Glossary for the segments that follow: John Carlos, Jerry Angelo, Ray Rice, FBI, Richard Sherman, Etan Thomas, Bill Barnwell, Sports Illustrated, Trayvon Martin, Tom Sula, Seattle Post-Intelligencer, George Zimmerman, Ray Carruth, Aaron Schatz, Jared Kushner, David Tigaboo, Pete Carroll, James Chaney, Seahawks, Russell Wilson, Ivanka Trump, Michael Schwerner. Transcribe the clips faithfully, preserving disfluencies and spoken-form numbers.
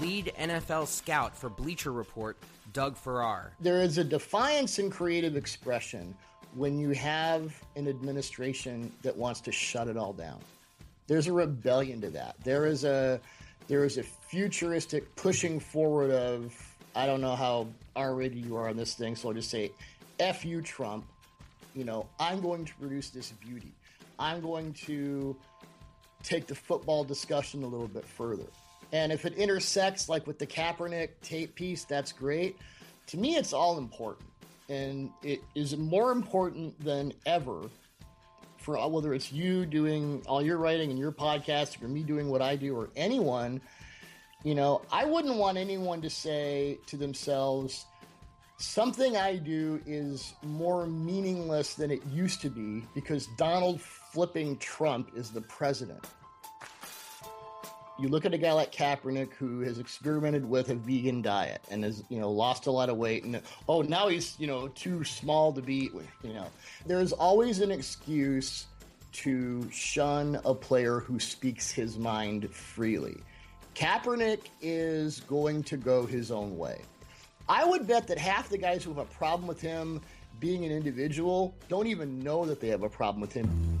Lead N F L scout for Bleacher Report, Doug Farrar. There is a defiance in creative expression when you have an administration that wants to shut it all down. There's a rebellion to that. There is a there is a futuristic pushing forward of, I don't know how R-rated you are on this thing, so I'll just say, F you, Trump. You know, I'm going to produce this beauty. I'm going to take the football discussion a little bit further. And if it intersects, like with the Kaepernick tape piece, that's great. To me, it's all important. And it is more important than ever for whether it's you doing all your writing and your podcast or me doing what I do or anyone, you know, I wouldn't want anyone to say to themselves, something I do is more meaningless than it used to be because Donald flipping Trump is the president. You look at a guy like Kaepernick who has experimented with a vegan diet and has, you know, lost a lot of weight. And, oh, now he's, you know, too small to be, you know. There is always an excuse to shun a player who speaks his mind freely. Kaepernick is going to go his own way. I would bet that half the guys who have a problem with him being an individual don't even know that they have a problem with him.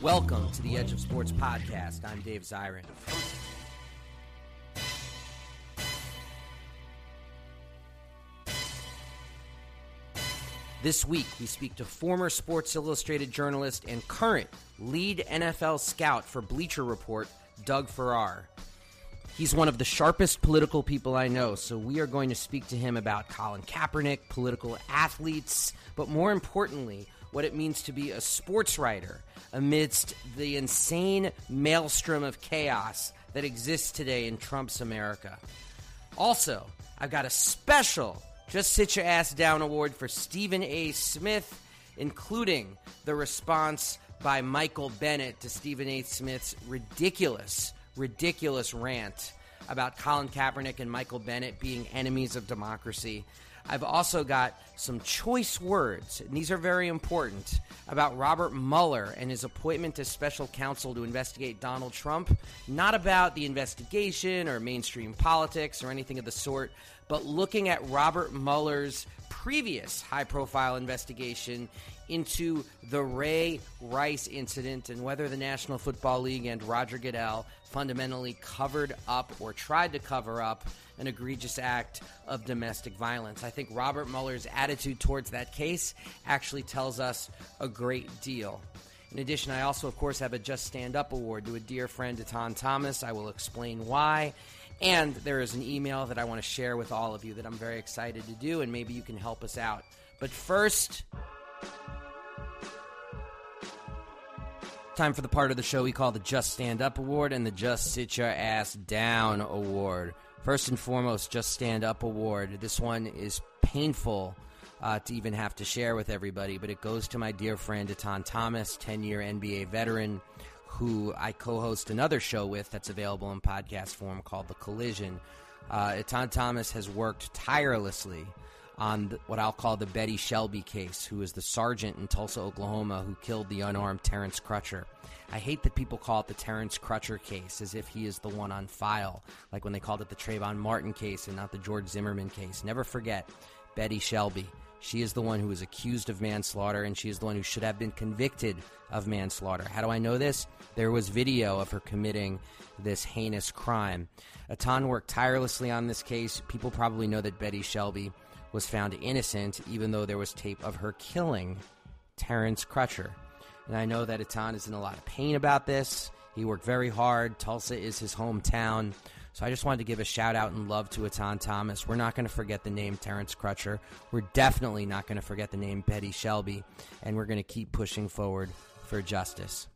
Welcome to the Edge of Sports podcast. I'm Dave Zirin. This week, we speak to former Sports Illustrated journalist and current lead N F L scout for Bleacher Report, Doug Farrar. He's one of the sharpest political people I know, so we are going to speak to him about Colin Kaepernick, political athletes, but more importantly, what it means to be a sports writer amidst the insane maelstrom of chaos that exists today in Trump's America. Also, I've got a special Just Sit Your Ass Down award for Stephen A. Smith, including the response by Michael Bennett to Stephen A. Smith's ridiculous, ridiculous rant about Colin Kaepernick and Michael Bennett being enemies of democracy. I've also got some choice words, and these are very important, about Robert Mueller and his appointment as special counsel to investigate Donald Trump. Not about the investigation or mainstream politics or anything of the sort, but looking at Robert Mueller's previous high-profile investigation into the Ray Rice incident and whether the National Football League and Roger Goodell fundamentally covered up or tried to cover up an egregious act of domestic violence. I think Robert Mueller's attitude towards that case actually tells us a great deal. In addition, I also, of course, have a Just Stand Up award to a dear friend, Etan Thomas. I will explain why. And there is an email that I want to share with all of you that I'm very excited to do, and maybe you can help us out. But first, time for the part of the show we call the Just Stand Up award and the Just Sit Your Ass Down award. First and foremost, Just Stand Up award. This one is painful uh, to even have to share with everybody, but it goes to my dear friend Etan Thomas, ten-year N B A veteran, who I co-host another show with that's available in podcast form called The Collision. Uh, Etan Thomas has worked tirelessly on the, what I'll call the Betty Shelby case, who is the sergeant in Tulsa, Oklahoma, who killed the unarmed Terrence Crutcher. I hate that people call it the Terrence Crutcher case as if he is the one on file, like when they called it the Trayvon Martin case and not the George Zimmerman case. Never forget, Betty Shelby. She is the one who was accused of manslaughter, and she is the one who should have been convicted of manslaughter. How do I know this? There was video of her committing this heinous crime. Etan worked tirelessly on this case. People probably know that Betty Shelby was found innocent, even though there was tape of her killing Terrence Crutcher. And I know that Etan is in a lot of pain about this. He worked very hard. Tulsa is his hometown. So I just wanted to give a shout-out and love to Etan Thomas. We're not going to forget the name Terrence Crutcher. We're definitely not going to forget the name Betty Shelby. And we're going to keep pushing forward for justice.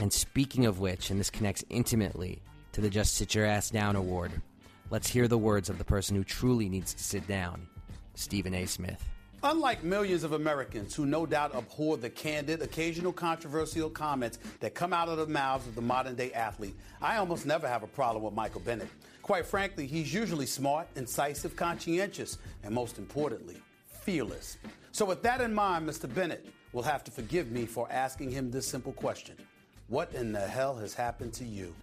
And speaking of which, and this connects intimately to the Just Sit Your Ass Down Award, let's hear the words of the person who truly needs to sit down, Stephen A. Smith. Unlike millions of Americans who no doubt abhor the candid, occasional controversial comments that come out of the mouths of the modern-day athlete, I almost never have a problem with Michael Bennett. Quite frankly, he's usually smart, incisive, conscientious, and most importantly, fearless. So with that in mind, Mister Bennett will have to forgive me for asking him this simple question. What in the hell has happened to you?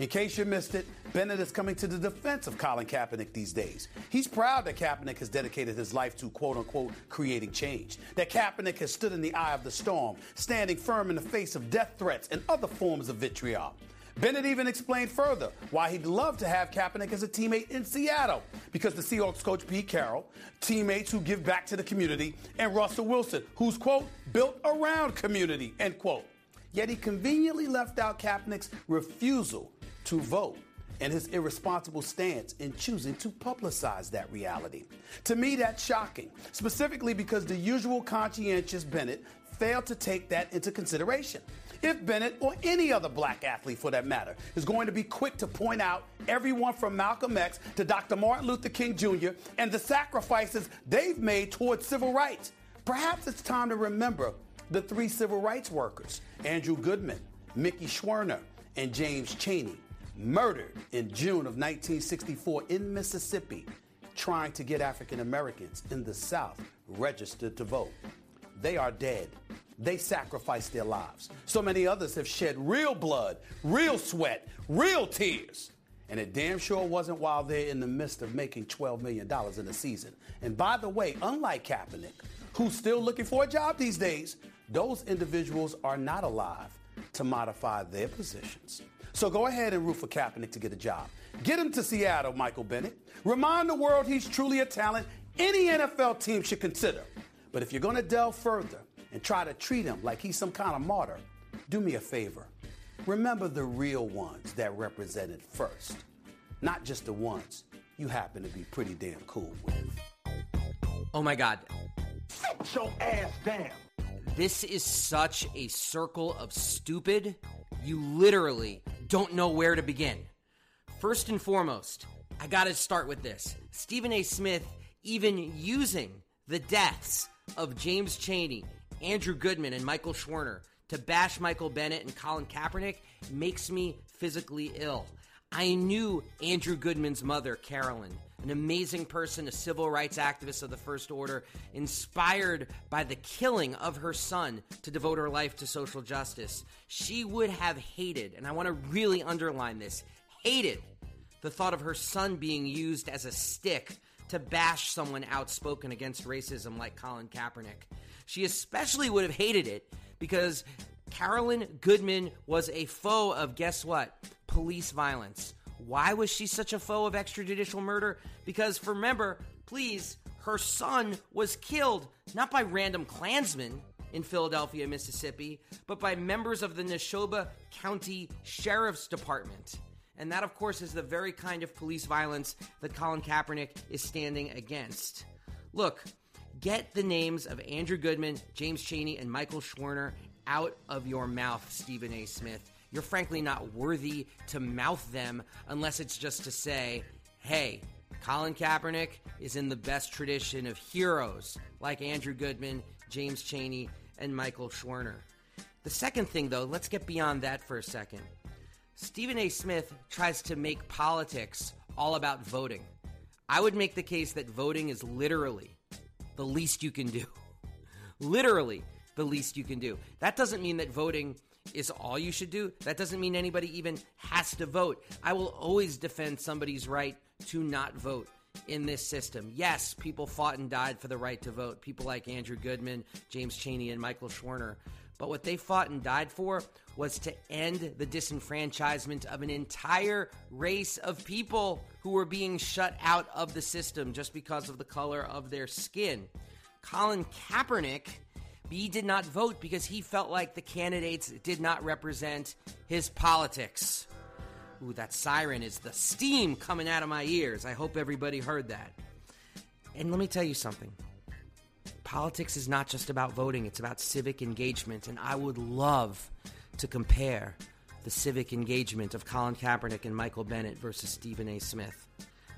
In case you missed it, Bennett is coming to the defense of Colin Kaepernick these days. He's proud that Kaepernick has dedicated his life to, quote-unquote, creating change. That Kaepernick has stood in the eye of the storm, standing firm in the face of death threats and other forms of vitriol. Bennett even explained further why he'd love to have Kaepernick as a teammate in Seattle, because the Seahawks coach Pete Carroll, teammates who give back to the community, and Russell Wilson, who's, quote, built around community, end quote. Yet he conveniently left out Kaepernick's refusal to vote and his irresponsible stance in choosing to publicize that reality. To me, that's shocking, specifically because the usual conscientious Bennett failed to take that into consideration. If Bennett, or any other black athlete for that matter, is going to be quick to point out everyone from Malcolm X to Doctor Martin Luther King Junior and the sacrifices they've made towards civil rights, perhaps it's time to remember the three civil rights workers, Andrew Goodman, Mickey Schwerner, and James Chaney, murdered in June of nineteen sixty-four in Mississippi, trying to get African Americans in the South registered to vote. They are dead. They sacrificed their lives. So many others have shed real blood, real sweat, real tears. And it damn sure wasn't while they're in the midst of making twelve million dollars in a season. And by the way, unlike Kaepernick, who's still looking for a job these days, those individuals are not alive to modify their positions. So go ahead and root for Kaepernick to get a job. Get him to Seattle, Michael Bennett. Remind the world he's truly a talent any N F L team should consider. But if you're going to delve further and try to treat him like he's some kind of martyr, do me a favor. Remember the real ones that represented first, not just the ones you happen to be pretty damn cool with. Oh my God. Sit your ass down. This is such a circle of stupid. You literally don't know where to begin. First and foremost, I gotta start with this. Stephen A. Smith even using the deaths of James Chaney, Andrew Goodman, and Michael Schwerner to bash Michael Bennett and Colin Kaepernick makes me physically ill. I knew Andrew Goodman's mother, Carolyn, an amazing person, a civil rights activist of the first order, inspired by the killing of her son to devote her life to social justice. She would have hated, and I want to really underline this, hated the thought of her son being used as a stick to bash someone outspoken against racism like Colin Kaepernick. She especially would have hated it because Carolyn Goodman was a foe of, guess what, police violence. Why was she such a foe of extrajudicial murder? Because remember, please, her son was killed not by random Klansmen in Philadelphia, Mississippi, but by members of the Neshoba County Sheriff's Department. And that, of course, is the very kind of police violence that Colin Kaepernick is standing against. Look, get the names of Andrew Goodman, James Chaney, and Michael Schwerner out of your mouth, Stephen A. Smith. You're frankly not worthy to mouth them unless it's just to say, hey, Colin Kaepernick is in the best tradition of heroes like Andrew Goodman, James Chaney, and Michael Schwerner. The second thing, though, let's get beyond that for a second. Stephen A. Smith tries to make politics all about voting. I would make the case that voting is literally the least you can do. Literally the least you can do. That doesn't mean that voting is all you should do. That doesn't mean anybody even has to vote. I will always defend somebody's right to not vote. in this system. Yes, people fought and died for the right to vote. People like Andrew Goodman, James Chaney, and Michael Schwerner. But what they fought and died for was to end the disenfranchisement of an entire race of people who were being shut out of the system just because of the color of their skin. Colin Kaepernick, he did not vote because he felt like the candidates did not represent his politics. Ooh, that siren is the steam coming out of my ears. I hope everybody heard that. And let me tell you something. Politics is not just about voting. It's about civic engagement. And I would love to compare the civic engagement of Colin Kaepernick and Michael Bennett versus Stephen A. Smith.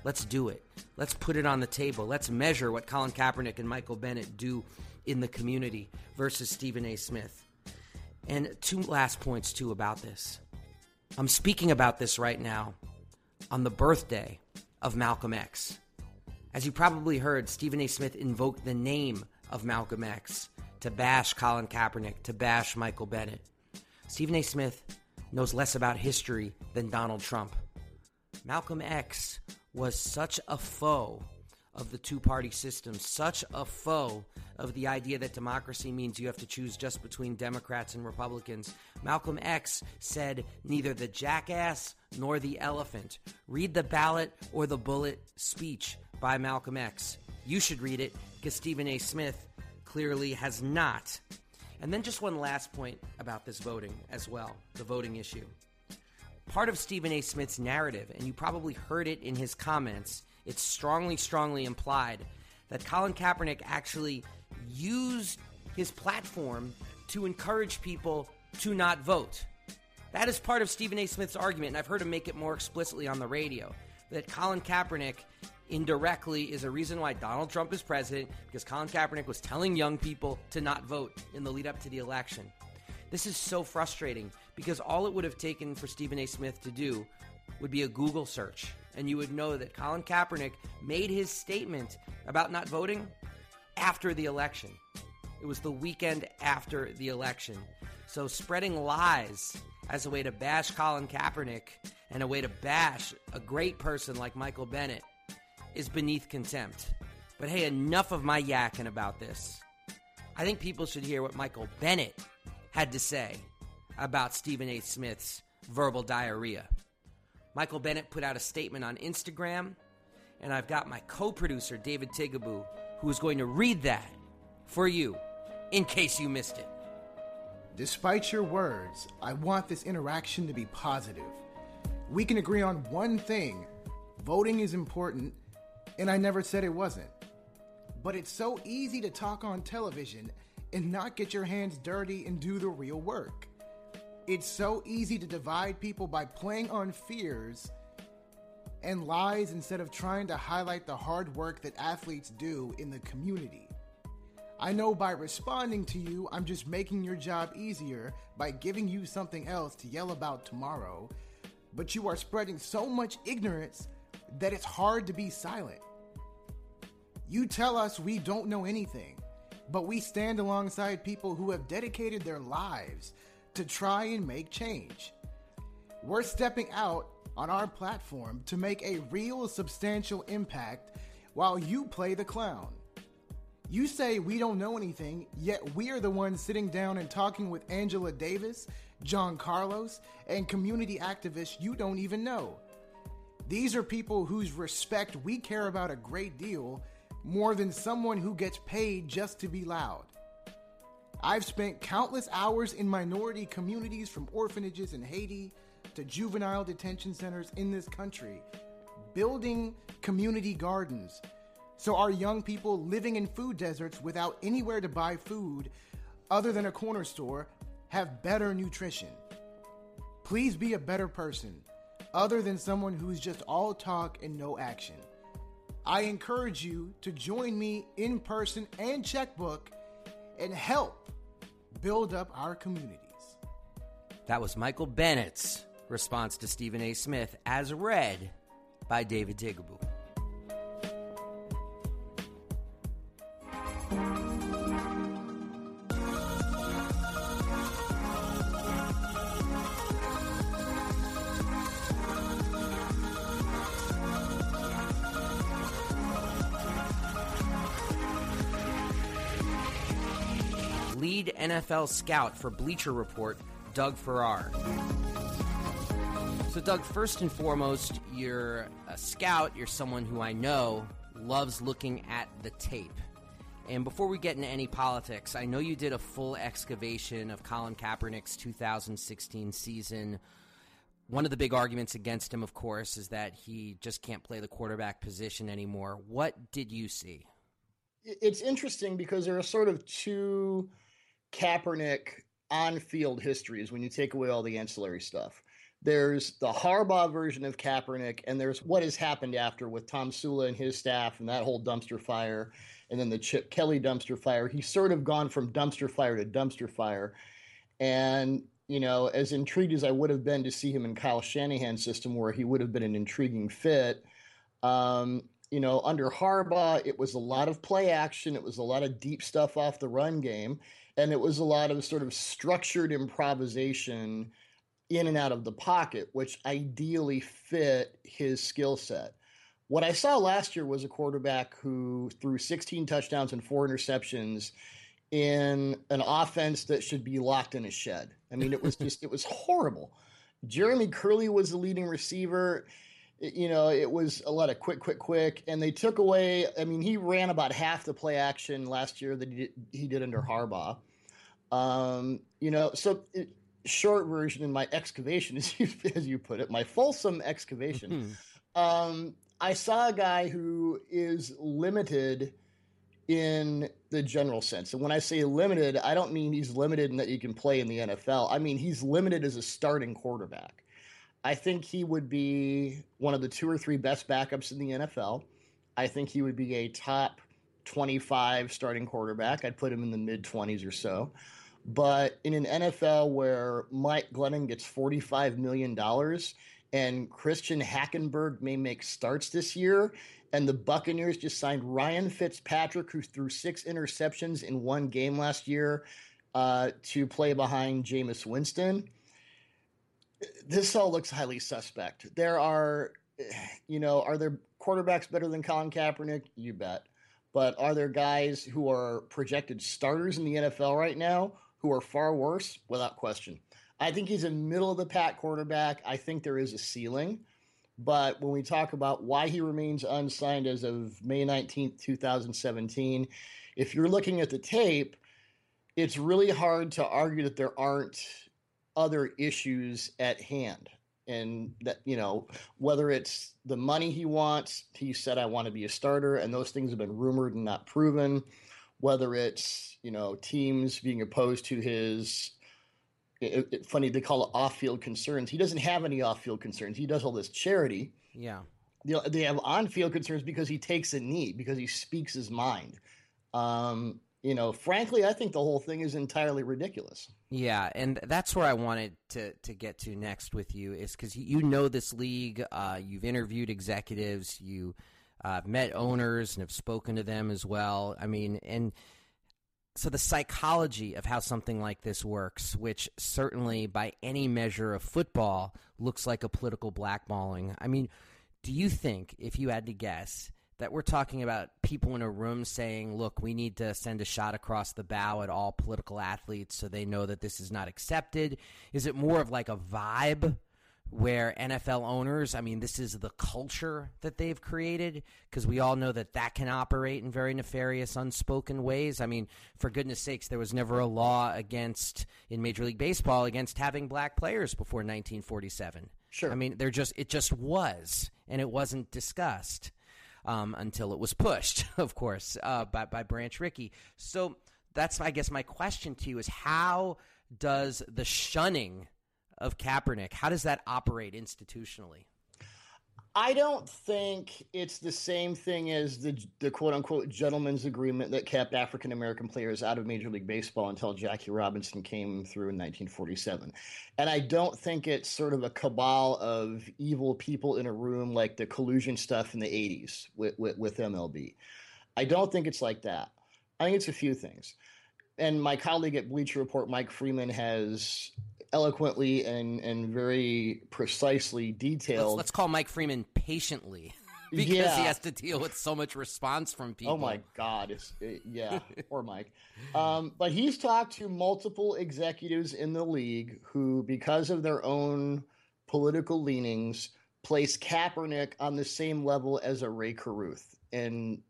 Let's do it. Let's put it on the table. Let's measure what Colin Kaepernick and Michael Bennett do in the community versus Stephen A. Smith. And two last points, too, about this. I'm speaking about this right now on the birthday of Malcolm X. As you probably heard, Stephen A. Smith invoked the name of Malcolm X to bash Colin Kaepernick, to bash Michael Bennett. Stephen A. Smith knows less about history than Donald Trump. Malcolm X was such a foe of the two-party system, such a foe of the idea that democracy means you have to choose just between Democrats and Republicans. Malcolm X said neither the jackass nor the elephant. Read the ballot or the bullet speech by Malcolm X. You should read it because Stephen A. Smith clearly has not. And then just one last point about this voting as well, the voting issue. Part of Stephen A. Smith's narrative, and you probably heard it in his comments, it's strongly, strongly implied that Colin Kaepernick actually used his platform to encourage people to not vote. That is part of Stephen A. Smith's argument, and I've heard him make it more explicitly on the radio, that Colin Kaepernick indirectly is a reason why Donald Trump is president, because Colin Kaepernick was telling young people to not vote in the lead up to the election. This is so frustrating, because all it would have taken for Stephen A. Smith to do would be a Google search, and you would know that Colin Kaepernick made his statement about not voting after the election. It was the weekend after the election. So spreading lies as a way to bash Colin Kaepernick and a way to bash a great person like Michael Bennett is beneath contempt. But hey, enough of my yakking about this. I think people should hear what Michael Bennett had to say about Stephen A. Smith's verbal diarrhea. Michael Bennett put out a statement on Instagram, and I've got my co-producer, David Tigaboo, who is going to read that for you, in case you missed it. Despite your words, I want this interaction to be positive. We can agree on one thing. Voting is important, and I never said it wasn't. But it's so easy to talk on television and not get your hands dirty and do the real work. It's so easy to divide people by playing on fears and lies instead of trying to highlight the hard work that athletes do in the community. I know by responding to you, I'm just making your job easier by giving you something else to yell about tomorrow, but you are spreading so much ignorance that it's hard to be silent. You tell us we don't know anything, but we stand alongside people who have dedicated their lives to try and make change. We're stepping out on our platform to make a real substantial impact while you play the clown. You say we don't know anything, yet we are the ones sitting down and talking with Angela Davis, John Carlos, and community activists you don't even know. These are people whose respect we care about a great deal more than someone who gets paid just to be loud. I've spent countless hours in minority communities, from orphanages in Haiti to juvenile detention centers in this country, building community gardens so our young people living in food deserts without anywhere to buy food other than a corner store have better nutrition. Please be a better person other than someone who's just all talk and no action. I encourage you to join me in person and checkbook and help build up our communities. That was Michael Bennett's response to Stephen A. Smith, as read by David Digaboo. lead N F L scout for Bleacher Report, Doug Farrar. So, Doug, first and foremost, you're a scout. You're someone who I know loves looking at the tape. And before we get into any politics, I know you did a full excavation of Colin Kaepernick's two thousand sixteen season. One of the big arguments against him, of course, is that he just can't play the quarterback position anymore. What did you see? It's interesting because there are sort of two Kaepernick on-field histories when you take away all the ancillary stuff. There's the Harbaugh version of Kaepernick, and there's what has happened after with Tom Sula and his staff and that whole dumpster fire, and then the Chip Kelly dumpster fire. He's sort of gone from dumpster fire to dumpster fire. And, you know, as intrigued as I would have been to see him in Kyle Shanahan's system where he would have been an intriguing fit, um, you know, under Harbaugh, it was a lot of play action. It was a lot of deep stuff off the run game, and it was a lot of sort of structured improvisation in and out of the pocket, which ideally fit his skill set. What I saw last year was a quarterback who threw sixteen touchdowns and four interceptions in an offense that should be locked in a shed. I mean, it was just, it was horrible. Jeremy Curley was the leading receiver. It, you know, it was a lot of quick, quick, quick. And they took away, I mean, he ran about half the play action last year that he did, he did under Harbaugh. Um, you know, so it, short version in my excavation, as you, as you put it, my fulsome excavation. Mm-hmm. Um, I saw a guy who is limited in the general sense. And when I say limited, I don't mean he's limited in that you can play in the N F L. I mean, he's limited as a starting quarterback. I think he would be one of the two or three best backups in the N F L. I think he would be a top twenty-five starting quarterback. I'd put him in the mid-twenties or so. But in an N F L where Mike Glennon gets forty-five million dollars and Christian Hackenberg may make starts this year, and the Buccaneers just signed Ryan Fitzpatrick, who threw six interceptions in one game last year, uh, to play behind Jameis Winston, this all looks highly suspect. There are, you know, are there quarterbacks better than Colin Kaepernick? You bet. But are there guys who are projected starters in the N F L right now who are far worse? Without question. I think he's a middle-of-the-pack quarterback. I think there is a ceiling. But when we talk about why he remains unsigned as of May nineteenth, twenty seventeen, if you're looking at the tape, it's really hard to argue that there aren't other issues at hand. And that, you know, whether it's the money he wants, he said, I want to be a starter, and those things have been rumored and not proven. Whether it's, you know, teams being opposed to his, it, it, funny, they call it off-field concerns. He doesn't have any off-field concerns. He does all this charity. Yeah. They, they have on-field concerns because he takes a knee, because he speaks his mind. Um, you know, frankly, I think the whole thing is entirely ridiculous. Yeah, and that's where I wanted to, to get to next with you is because you know this league. Uh, you've interviewed executives. You uh, met owners and have spoken to them as well. I mean, and so the psychology of how something like this works, which certainly by any measure of football looks like a political blackballing. I mean, do you think, if you had to guess, that we're talking about people in a room saying, look, we need to send a shot across the bow at all political athletes so they know that this is not accepted? Is it more of like a vibe where N F L owners, I mean, this is the culture that they've created? Because we all know that that can operate in very nefarious, unspoken ways. I mean, for goodness sakes, there was never a law against, in Major League Baseball, against having black players before nineteen forty-seven. Sure. I mean, they're just it just was, and it wasn't discussed. Um, until it was pushed, of course, uh, by, by Branch Rickey. So that's, I guess, my question to you is how does the shunning of Kaepernick, how does that operate institutionally? I don't think it's the same thing as the, the quote-unquote gentleman's agreement that kept African-American players out of Major League Baseball until Jackie Robinson came through in nineteen forty-seven. And I don't think it's sort of a cabal of evil people in a room like the collusion stuff in the eighties with, with, with M L B. I don't think it's like that. I think it's a few things. And my colleague at Bleacher Report, Mike Freeman, has eloquently and, and very precisely detailed. Let's, let's call Mike Freeman patiently. because yeah. he has to deal with so much response from people. Oh my God. It's, it, yeah. Poor Mike. Um, but he's talked to multiple executives in the league who, because of their own political leanings, place Kaepernick on the same level as a Ray Carruth. And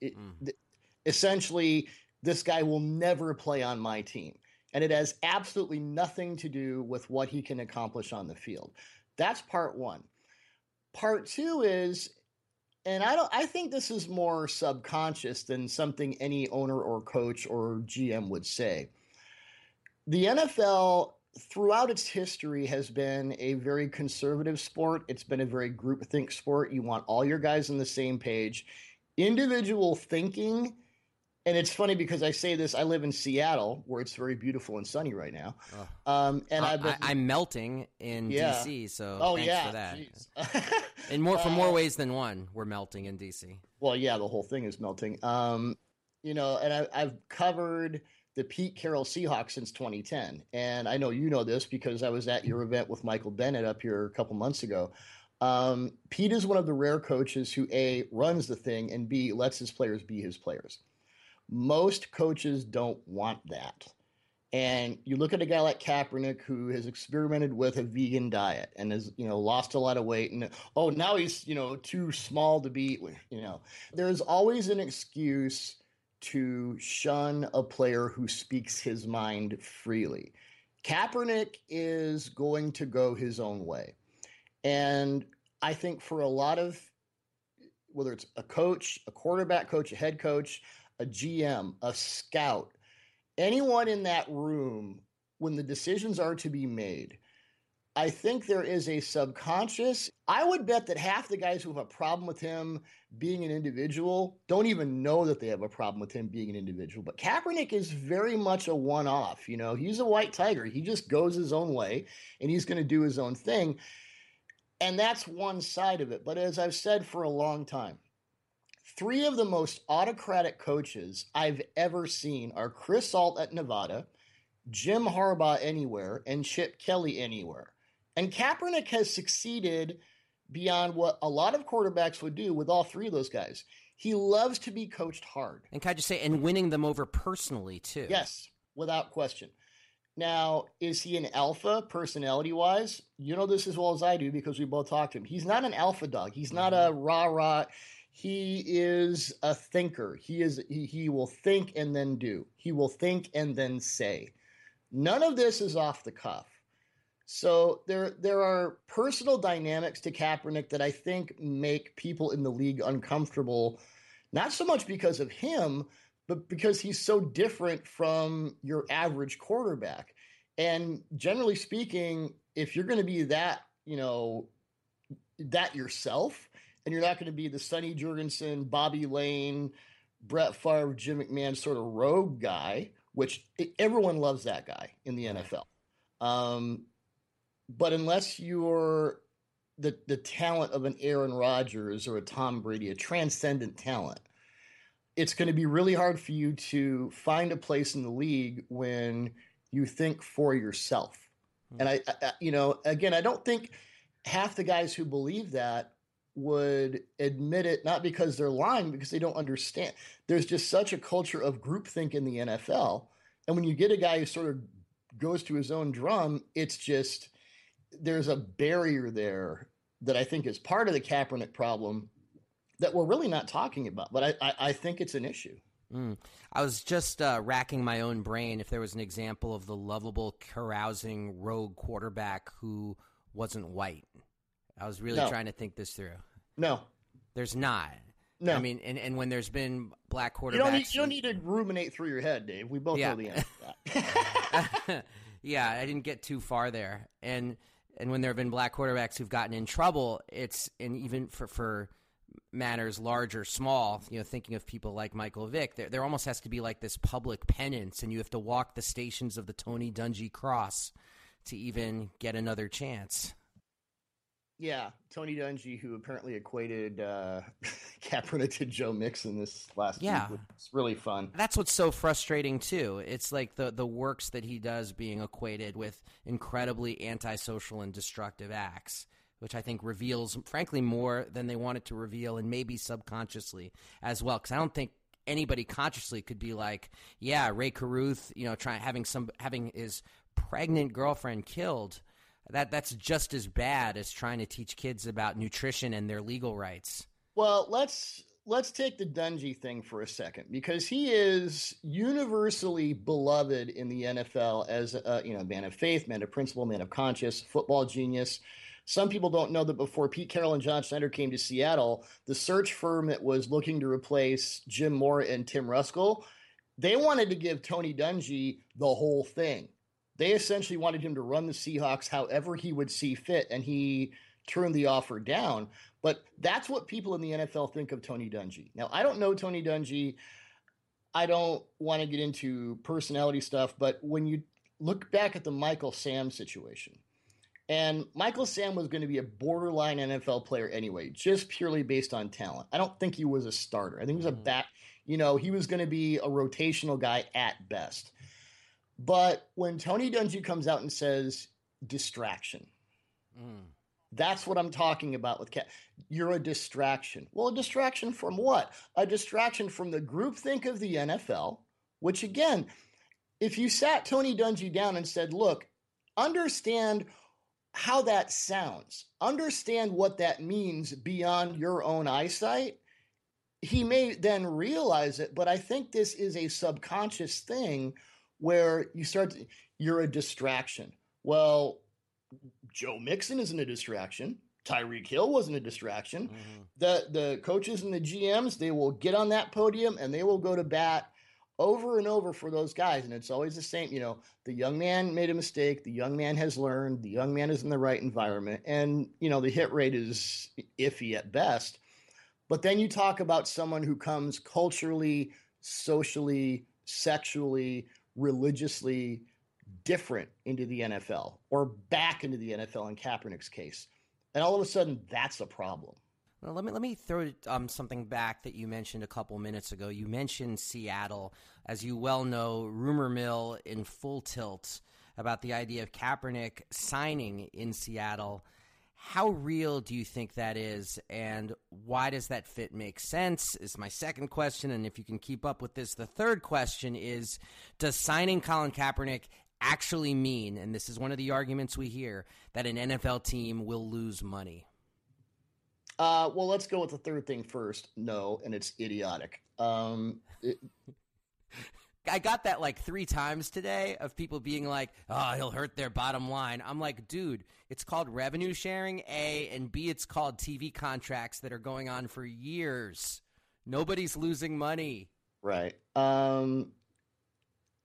it, mm. th- essentially, this guy will never play on my team. And it has absolutely nothing to do with what he can accomplish on the field. That's part one. Part two is, and I don't, I think this is more subconscious than something any owner or coach or G M would say. The N F L throughout its history has been a very conservative sport. It's been a very groupthink sport. You want all your guys on the same page. Individual thinking. And it's funny because I say this, I live in Seattle, where it's very beautiful and sunny right now. Oh. Um, and I, I, I, I'm melting in yeah. D C, so oh, thanks yeah. for that. And more, for more ways than one, we're melting in D C. Well, yeah, the whole thing is melting. Um, you know, and I, I've covered the Pete Carroll Seahawks since twenty ten. And I know you know this because I was at your event with Michael Bennett up here a couple months ago. Um, Pete is one of the rare coaches who, A, runs the thing, and B, lets his players be his players. Most coaches don't want that. And you look at a guy like Kaepernick who has experimented with a vegan diet and has, you know, lost a lot of weight. And, oh, now he's, you know, too small to be, you know. There's always an excuse to shun a player who speaks his mind freely. Kaepernick is going to go his own way. And I think for a lot of, whether it's a coach, a quarterback coach, a head coach, a G M, a scout, anyone in that room, when the decisions are to be made, I think there is a subconscious. I would bet that half the guys who have a problem with him being an individual don't even know that they have a problem with him being an individual. But Kaepernick is very much a one-off. You know, he's a white tiger. He just goes his own way, and he's going to do his own thing. And that's one side of it. But as I've said for a long time, three of the most autocratic coaches I've ever seen are Chris Alt at Nevada, Jim Harbaugh anywhere, and Chip Kelly anywhere. And Kaepernick has succeeded beyond what a lot of quarterbacks would do with all three of those guys. He loves to be coached hard. And can I just say, and winning them over personally, too. Yes, without question. Now, is he an alpha personality-wise? You know this as well as I do because we both talked to him. He's not an alpha dog. He's not a rah-rah. He is a thinker. He is he, he will think and then do. He will think and then say. None of this is off the cuff. So there there are personal dynamics to Kaepernick that I think make people in the league uncomfortable, not so much because of him, but because he's so different from your average quarterback. And generally speaking, if you're going to be that, you know, that yourself, and you're not going to be the Sonny Jurgensen, Bobby Lane, Brett Favre, Jim McMahon sort of rogue guy, which everyone loves that guy in the N F L. Um, but unless you're the, the talent of an Aaron Rodgers or a Tom Brady, a transcendent talent, it's going to be really hard for you to find a place in the league when you think for yourself. And, I, I you know, again, I don't think half the guys who believe that would admit it, not because they're lying, because they don't understand. There's just such a culture of groupthink in the N F L. And when you get a guy who sort of goes to his own drum, it's just there's a barrier there that I think is part of the Kaepernick problem that we're really not talking about. But I, I, I think it's an issue. Mm. I was just uh, racking my own brain if there was an example of the lovable, carousing, rogue quarterback who wasn't white. I was really no. trying to think this through. No. There's not. No. I mean, and, and when there's been black quarterbacks. You don't need, you don't need to ruminate through your head, Dave. We both yeah. know the answer to that. Yeah, I didn't get too far there. And and when there have been black quarterbacks who've gotten in trouble, it's, and even for, for matters large or small, you know, thinking of people like Michael Vick, there, there almost has to be like this public penance, and you have to walk the stations of the Tony Dungy cross to even get another chance. Yeah, Tony Dungy, who apparently equated uh, Kaepernick to Joe Mixon this last yeah. week. It's really fun. That's what's so frustrating, too. It's like the, the works that he does being equated with incredibly antisocial and destructive acts. which I think reveals, frankly, more than they wanted to reveal, and maybe subconsciously as well, because I don't think anybody consciously could be like, yeah, Ray Carruth, you know, trying having some having his pregnant girlfriend killed. That that's just as bad as trying to teach kids about nutrition and their legal rights. Well, let's let's take the Dungy thing for a second, because he is universally beloved in the N F L as a, you know, man of faith, man of principle, man of conscience, football genius. Some people don't know that before Pete Carroll and John Schneider came to Seattle, the search firm that was looking to replace Jim Moore and Tim Ruskell, they wanted to give Tony Dungy the whole thing. They essentially wanted him to run the Seahawks however he would see fit, and he turned the offer down. But that's what people in the N F L think of Tony Dungy. Now, I don't know Tony Dungy. I don't want to get into personality stuff, but when you look back at the Michael Sam situation, and Michael Sam was going to be a borderline N F L player anyway, just purely based on talent. I don't think he was a starter. I think he was a back, you know, he was going to be a rotational guy at best. But when Tony Dungy comes out and says distraction, mm. that's what I'm talking about with Cat. You're a distraction. Well, a distraction from what? A distraction from the groupthink of the N F L, which again, if you sat Tony Dungy down and said, look, understand how that sounds, understand what that means beyond your own eyesight, he may then realize it. But I think this is a subconscious thing where you start to, you're a distraction. Well, Joe Mixon isn't a distraction. Tyreek Hill wasn't a distraction. Mm-hmm. The the coaches and the G Ms, they will get on that podium and they will go to bat over and over for those guys, and it's always the same, you know, the young man made a mistake, the young man has learned, the young man is in the right environment, and, you know, the hit rate is iffy at best. But then you talk about someone who comes culturally, socially, sexually, religiously different into the N F L, or back into the N F L in Kaepernick's case, and all of a sudden that's a problem. Well, let me let me throw um, something back that you mentioned a couple minutes ago. You mentioned Seattle. As you well know, rumor mill in full tilt about the idea of Kaepernick signing in Seattle. How real do you think that is, and why does that fit make sense is my second question. And if you can keep up with this, the third question is, does signing Colin Kaepernick actually mean, and this is one of the arguments we hear, that an N F L team will lose money? Uh, well, let's go with the third thing first. No, and it's idiotic. Um, it... I got that like three times today of people being like, oh, he'll hurt their bottom line. I'm like, dude, it's called revenue sharing, A, and B, it's called T V contracts that are going on for years. Nobody's losing money. Right. Um,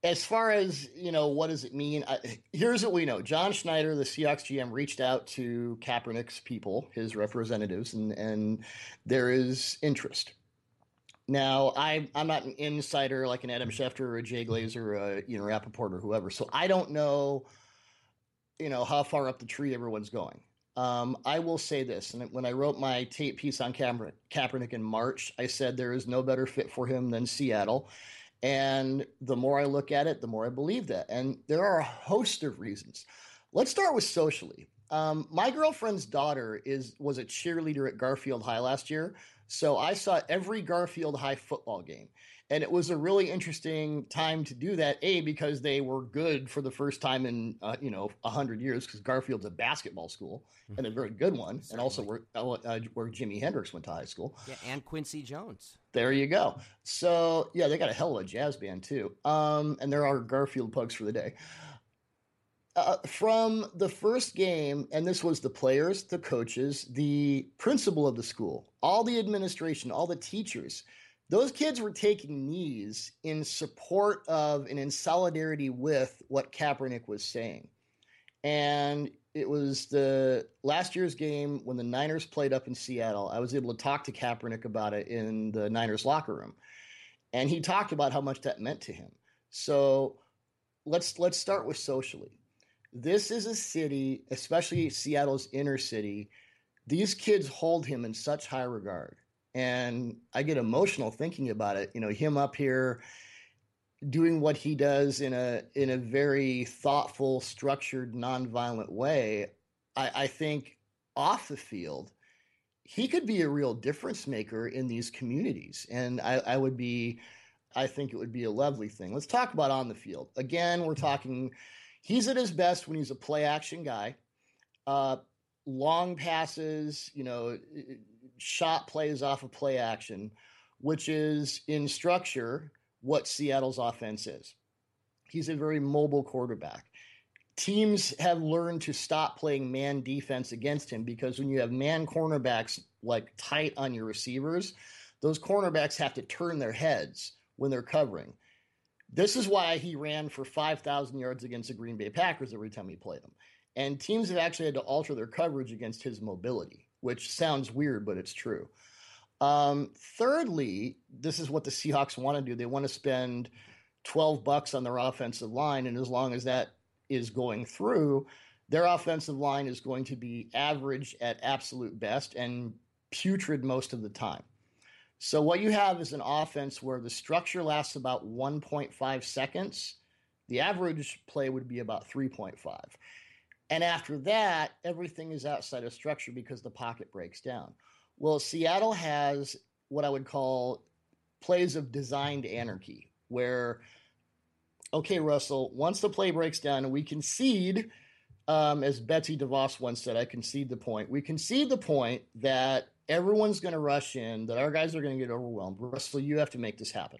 as far as, you know, what does it mean? I, here's what we know. John Schneider, the Seahawks G M, reached out to Kaepernick's people, his representatives, and, and there is interest. Now, I, I'm not an insider like an Adam Schefter or a Jay Glazer or a, you know, Rappaport or whoever, so I don't know, you know, how far up the tree everyone's going. Um, I will say this, and when I wrote my tape piece on Kaepernick, Kaepernick in March, I said there is no better fit for him than Seattle. And the more I look at it, the more I believe that. And there are a host of reasons. Let's start with socially. Um, my girlfriend's daughter is was a cheerleader at Garfield High last year, so I saw every Garfield High football game. And it was a really interesting time to do that, A, because they were good for the first time in, uh, you know, one hundred years, because Garfield's a basketball school, and a very good one, Certainly. And also where, uh, where Jimi Hendrix went to high school. Yeah, and Quincy Jones. There you go. So, yeah, they got a hell of a jazz band, too. Um, and there are Garfield pugs for the day. Uh, from the first game, and this was the players, the coaches, the principal of the school, all the administration, all the teachers, those kids were taking knees in support of and in solidarity with what Kaepernick was saying. And it was the last year's game when the Niners played up in Seattle. I was able to talk to Kaepernick about it in the Niners locker room. And he talked about how much that meant to him. So let's let's start with socially. This is a city, especially Seattle's inner city. These kids hold him in such high regard. And I get emotional thinking about it. You know, him up here doing what he does in a in a very thoughtful, structured, nonviolent way. I, I think off the field, he could be a real difference maker in these communities. And I, I would be, I think it would be a lovely thing. Let's talk about on the field. Again, we're talking, he's at his best when he's a play action guy. Uh, long passes, you know, shot plays off of play action, which is in structure what Seattle's offense is. He's a very mobile quarterback. Teams have learned to stop playing man defense against him because when you have man cornerbacks like tight on your receivers, those cornerbacks have to turn their heads when they're covering. This is why he ran for five thousand yards against the Green Bay Packers every time he played them. And teams have actually had to alter their coverage against his mobility, which sounds weird, but it's true. Um, thirdly, this is what the Seahawks want to do. They want to spend twelve bucks on their offensive line, and as long as that is going through, their offensive line is going to be average at absolute best and putrid most of the time. So what you have is an offense where the structure lasts about one point five seconds. The average play would be about three point five. And after that, everything is outside of structure because the pocket breaks down. Well, Seattle has what I would call plays of designed anarchy, where, okay, Russell, once the play breaks down and we concede, um, as Betsy DeVos once said, I concede the point. We concede the point that everyone's going to rush in, that our guys are going to get overwhelmed. Russell, you have to make this happen.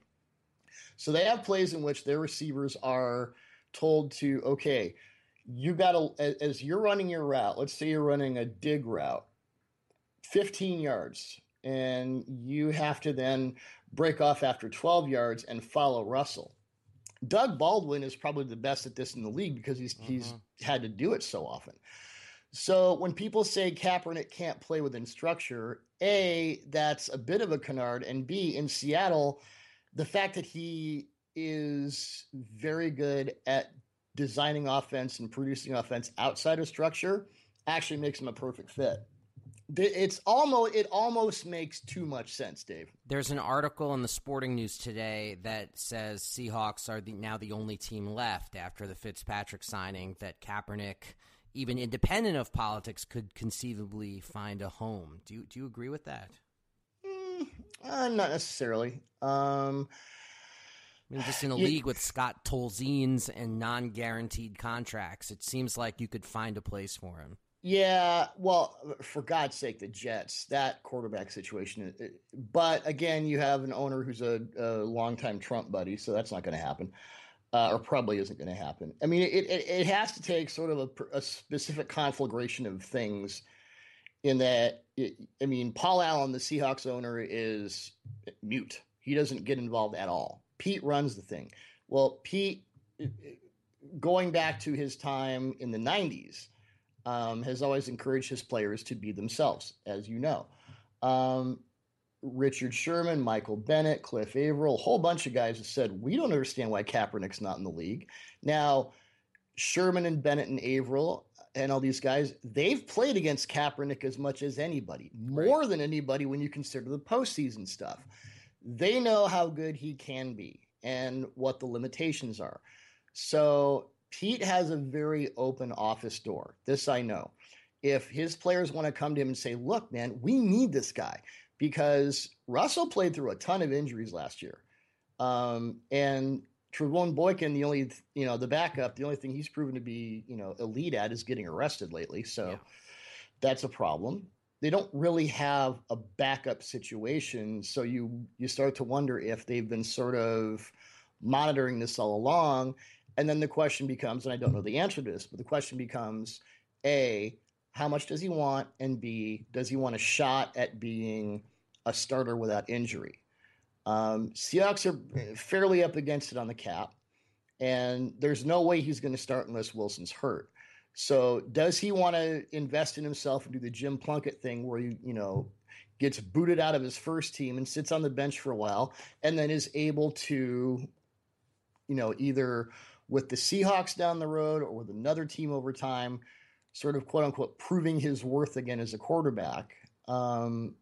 So they have plays in which their receivers are told to, okay, you got to, as you're running your route, let's say you're running a dig route, fifteen yards, and you have to then break off after twelve yards and follow Russell. Doug Baldwin is probably the best at this in the league because he's mm-hmm. he's had to do it so often. So when people say Kaepernick can't play within structure, A, that's a bit of a canard, and B, in Seattle, the fact that he is very good at designing offense and producing offense outside of structure actually makes him a perfect fit. It's almost it almost makes too much sense, Dave. There's an article in the Sporting News today that says Seahawks are the, now the only team left after the Fitzpatrick signing that Kaepernick, even independent of politics, could conceivably find a home. Do you do you agree with that? Mm, uh, not necessarily. Um, I mean, just in a you, league with Scott Tolzien's and non-guaranteed contracts, it seems like you could find a place for him. Yeah, well, for God's sake, the Jets, that quarterback situation. But again, you have an owner who's a, a longtime Trump buddy, so that's not going to happen, uh, or probably isn't going to happen. I mean, it, it it has to take sort of a, a specific conflagration of things in that, it, I mean, Paul Allen, the Seahawks owner, is mute. He doesn't get involved at all. Pete runs the thing. Well, Pete, going back to his time in the nineties, Um, has always encouraged his players to be themselves, as you know. Um, Richard Sherman, Michael Bennett, Cliff Averill, a whole bunch of guys have said, we don't understand why Kaepernick's not in the league. Now, Sherman and Bennett and Averill and all these guys, they've played against Kaepernick as much as anybody, more right. than anybody when you consider the postseason stuff. They know how good he can be and what the limitations are. So Pete has a very open office door. This I know. If his players want to come to him and say, look, man, we need this guy, because Russell played through a ton of injuries last year. Um, and Trevon Boykin, the only, you know, the backup, the only thing he's proven to be, you know, elite at is getting arrested lately. So yeah. That's a problem. They don't really have a backup situation. So you, you start to wonder if they've been sort of monitoring this all along. And then the question becomes, and I don't know the answer to this, but the question becomes, A, how much does he want? And B, does he want a shot at being a starter without injury? Um, Seahawks are fairly up against it on the cap, and there's no way he's going to start unless Wilson's hurt. So does he want to invest in himself and do the Jim Plunkett thing where he, you know, gets booted out of his first team and sits on the bench for a while and then is able to, you know, either – with the Seahawks down the road or with another team over time, sort of quote unquote, proving his worth again as a quarterback. Um,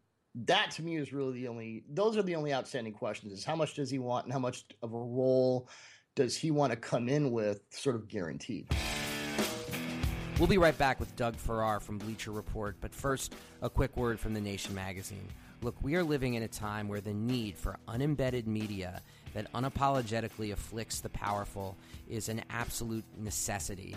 that to me is really the only, those are the only outstanding questions, is how much does he want and how much of a role does he want to come in with sort of guaranteed? We'll be right back with Doug Farrar from Bleacher Report, but first, a quick word from The Nation magazine. Look, we are living in a time where the need for unembedded media that unapologetically afflicts the powerful is an absolute necessity.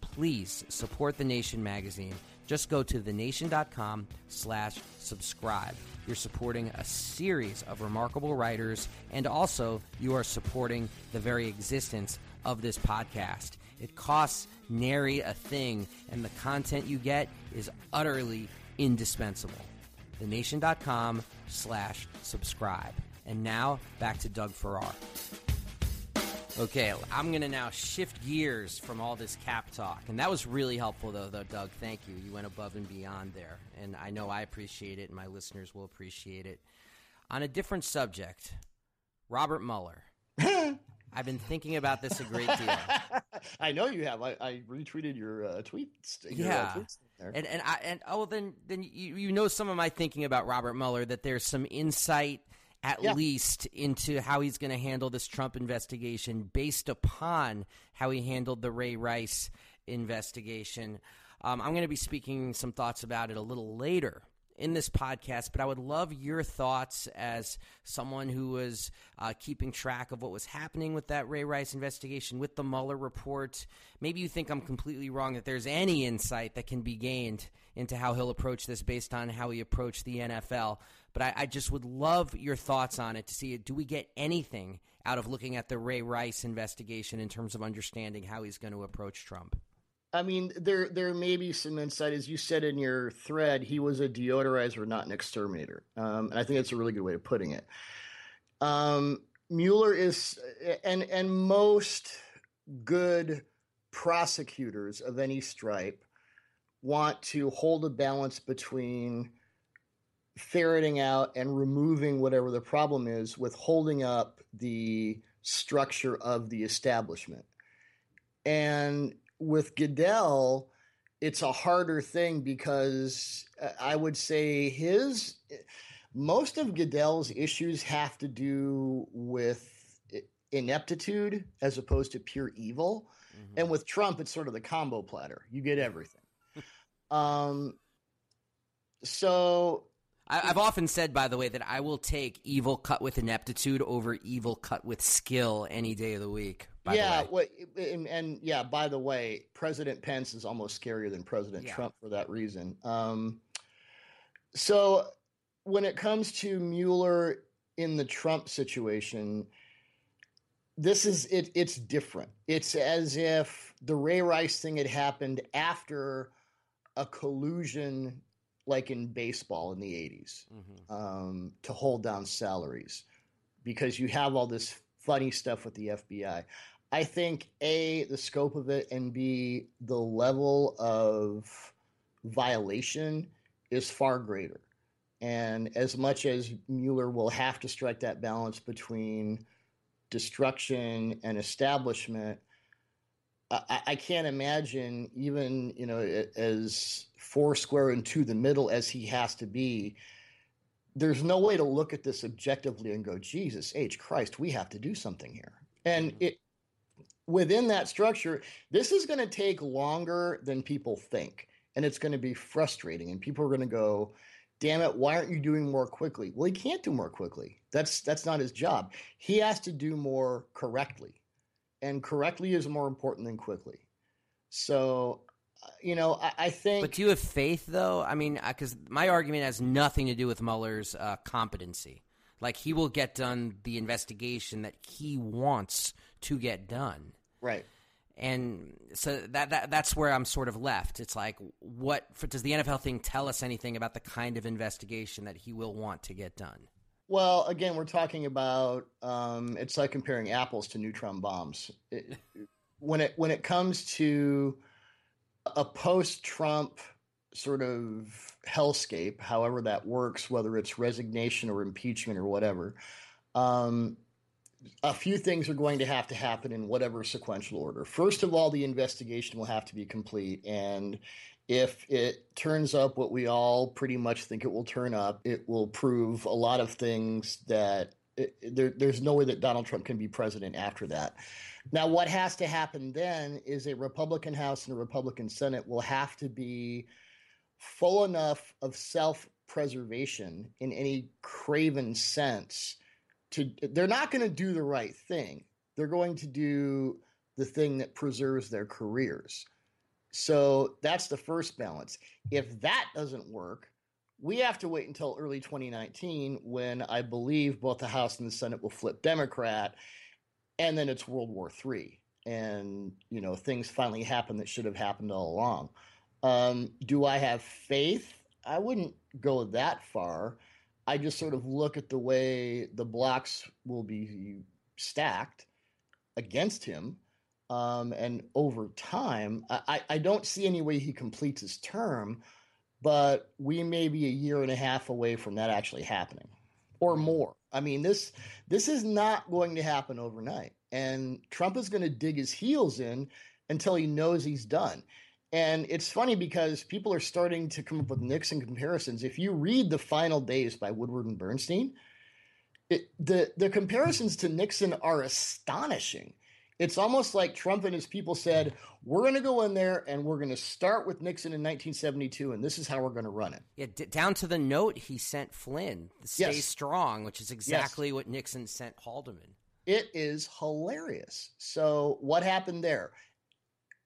Please support The Nation magazine. Just go to thenation.com slash subscribe. You're supporting a series of remarkable writers, and also you are supporting the very existence of this podcast. It costs nary a thing, and the content you get is utterly indispensable. thenation.com slash subscribe. And now, back to Doug Farrar. Okay, I'm going to now shift gears from all this cap talk. And that was really helpful, though, though, Doug. Thank you. You went above and beyond there. And I know I appreciate it, and my listeners will appreciate it. On a different subject, Robert Mueller. I've been thinking about this a great deal. I know you have. I, I retweeted your uh, tweets. Your, yeah. Uh, tweets there. And, and, I, and oh, then, then you, you know some of my thinking about Robert Mueller, that there's some insight at yeah. least into how he's going to handle this Trump investigation based upon how he handled the Ray Rice investigation. Um, I'm going to be speaking some thoughts about it a little later in this podcast, but I would love your thoughts as someone who was uh, keeping track of what was happening with that Ray Rice investigation, with the Mueller report. Maybe you think I'm completely wrong, that there's any insight that can be gained into how he'll approach this based on how he approached the N F L. But I, I just would love your thoughts on it to see, do we get anything out of looking at the Ray Rice investigation in terms of understanding how he's going to approach Trump? I mean, there there may be some insight. As you said in your thread, he was a deodorizer, not an exterminator. Um, and I think that's a really good way of putting it. Um, Mueller is, and and most good prosecutors of any stripe want to hold a balance between ferreting out and removing whatever the problem is with holding up the structure of the establishment. And with Goodell, it's a harder thing because I would say his most of Goodell's issues have to do with ineptitude as opposed to pure evil. Mm-hmm. And with Trump, it's sort of the combo platter. You get everything. um, so I, I've often said, by the way, that I will take evil cut with ineptitude over evil cut with skill any day of the week. By yeah, well, and, and yeah, by the way, President Pence is almost scarier than President yeah. Trump for that reason. Um, so when it comes to Mueller in the Trump situation, this is it. It's different. It's as if the Ray Rice thing had happened after a collusion, like in baseball in the eighties, mm-hmm. um, to hold down salaries, because you have all this funny stuff with the F B I. I think, A, the scope of it, and B, the level of violation is far greater. And as much as Mueller will have to strike that balance between destruction and establishment, I, I can't imagine, even, you know, as foursquare and to the middle as he has to be, there's no way to look at this objectively and go, Jesus H. Christ, we have to do something here. And mm-hmm. it, within that structure, this is going to take longer than people think, and it's going to be frustrating, and people are going to go, damn it, why aren't you doing more quickly? Well, he can't do more quickly. That's that's not his job. He has to do more correctly, and correctly is more important than quickly. So, you know, I, I think. But do you have faith, though? I mean, because my argument has nothing to do with Mueller's uh, competency. Like, he will get done the investigation that he wants to get done. Right. And so that, that that's where I'm sort of left. It's like, what for, does the N F L thing tell us anything about the kind of investigation that he will want to get done? Well, again, we're talking about um, it's like comparing apples to neutron bombs. It, when it when it comes to a post-Trump sort of hellscape, however that works, whether it's resignation or impeachment or whatever, um, a few things are going to have to happen in whatever sequential order. First of all, the investigation will have to be complete, and if it turns up what we all pretty much think it will turn up, it will prove a lot of things that it, there, there's no way that Donald Trump can be president after that. Now, what has to happen then is a Republican House and a Republican Senate will have to be full enough of self-preservation in any craven sense to – they're not going to do the right thing. They're going to do the thing that preserves their careers. So that's the first balance. If that doesn't work, we have to wait until early twenty nineteen when I believe both the House and the Senate will flip Democrat, and then it's World War Three. And, you know, things finally happen that should have happened all along. Um, do I have faith? I wouldn't go that far. I just sort of look at the way the blocks will be stacked against him. Um, and over time, I, I don't see any way he completes his term, but we may be a year and a half away from that actually happening or more. I mean, this this is not going to happen overnight. And Trump is going to dig his heels in until he knows he's done. And it's funny because people are starting to come up with Nixon comparisons. If you read The Final Days by Woodward and Bernstein, it, the, the comparisons to Nixon are astonishing. It's almost like Trump and his people said, we're going to go in there and we're going to start with Nixon in nineteen seventy-two, and this is how we're going to run it. Yeah, d- down to the note he sent Flynn, stay yes. strong, which is exactly yes. what Nixon sent Haldeman. It is hilarious. So what happened there?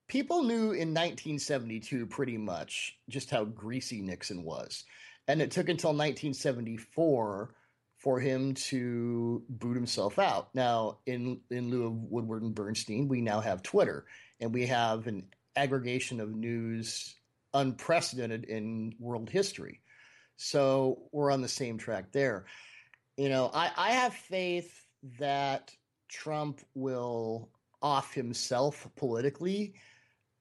People knew in nineteen seventy-two pretty much just how greasy Nixon was, and it took until nineteen seventy-four for him to boot himself out. Now, in in lieu of Woodward and Bernstein, we now have Twitter, and we have an aggregation of news unprecedented in world history. So we're on the same track there. You know, I, I have faith that Trump will off himself politically.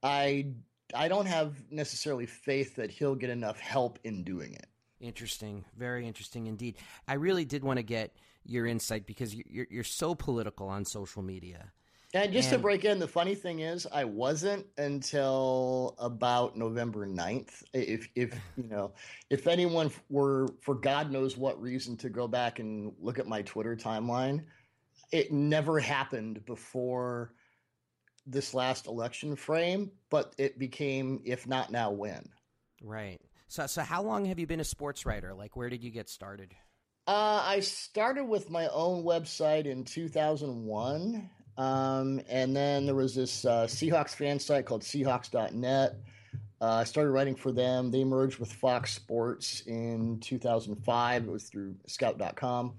I, I don't have necessarily faith that he'll get enough help in doing it. Interesting. Very interesting indeed. I really did want to get your insight because you're, you're so political on social media. And just and- to break in, the funny thing is I wasn't until about November ninth. If, if you know, if anyone were, for God knows what reason, to go back and look at my Twitter timeline, it never happened before this last election frame, but it became, if not now, when. Right. So so how long have you been a sports writer? Like, where did you get started? Uh, I started with my own website in two thousand one. Um, and then there was this uh, Seahawks fan site called Seahawks dot net. Uh, I started writing for them. They merged with Fox Sports in two thousand five. It was through scout dot com.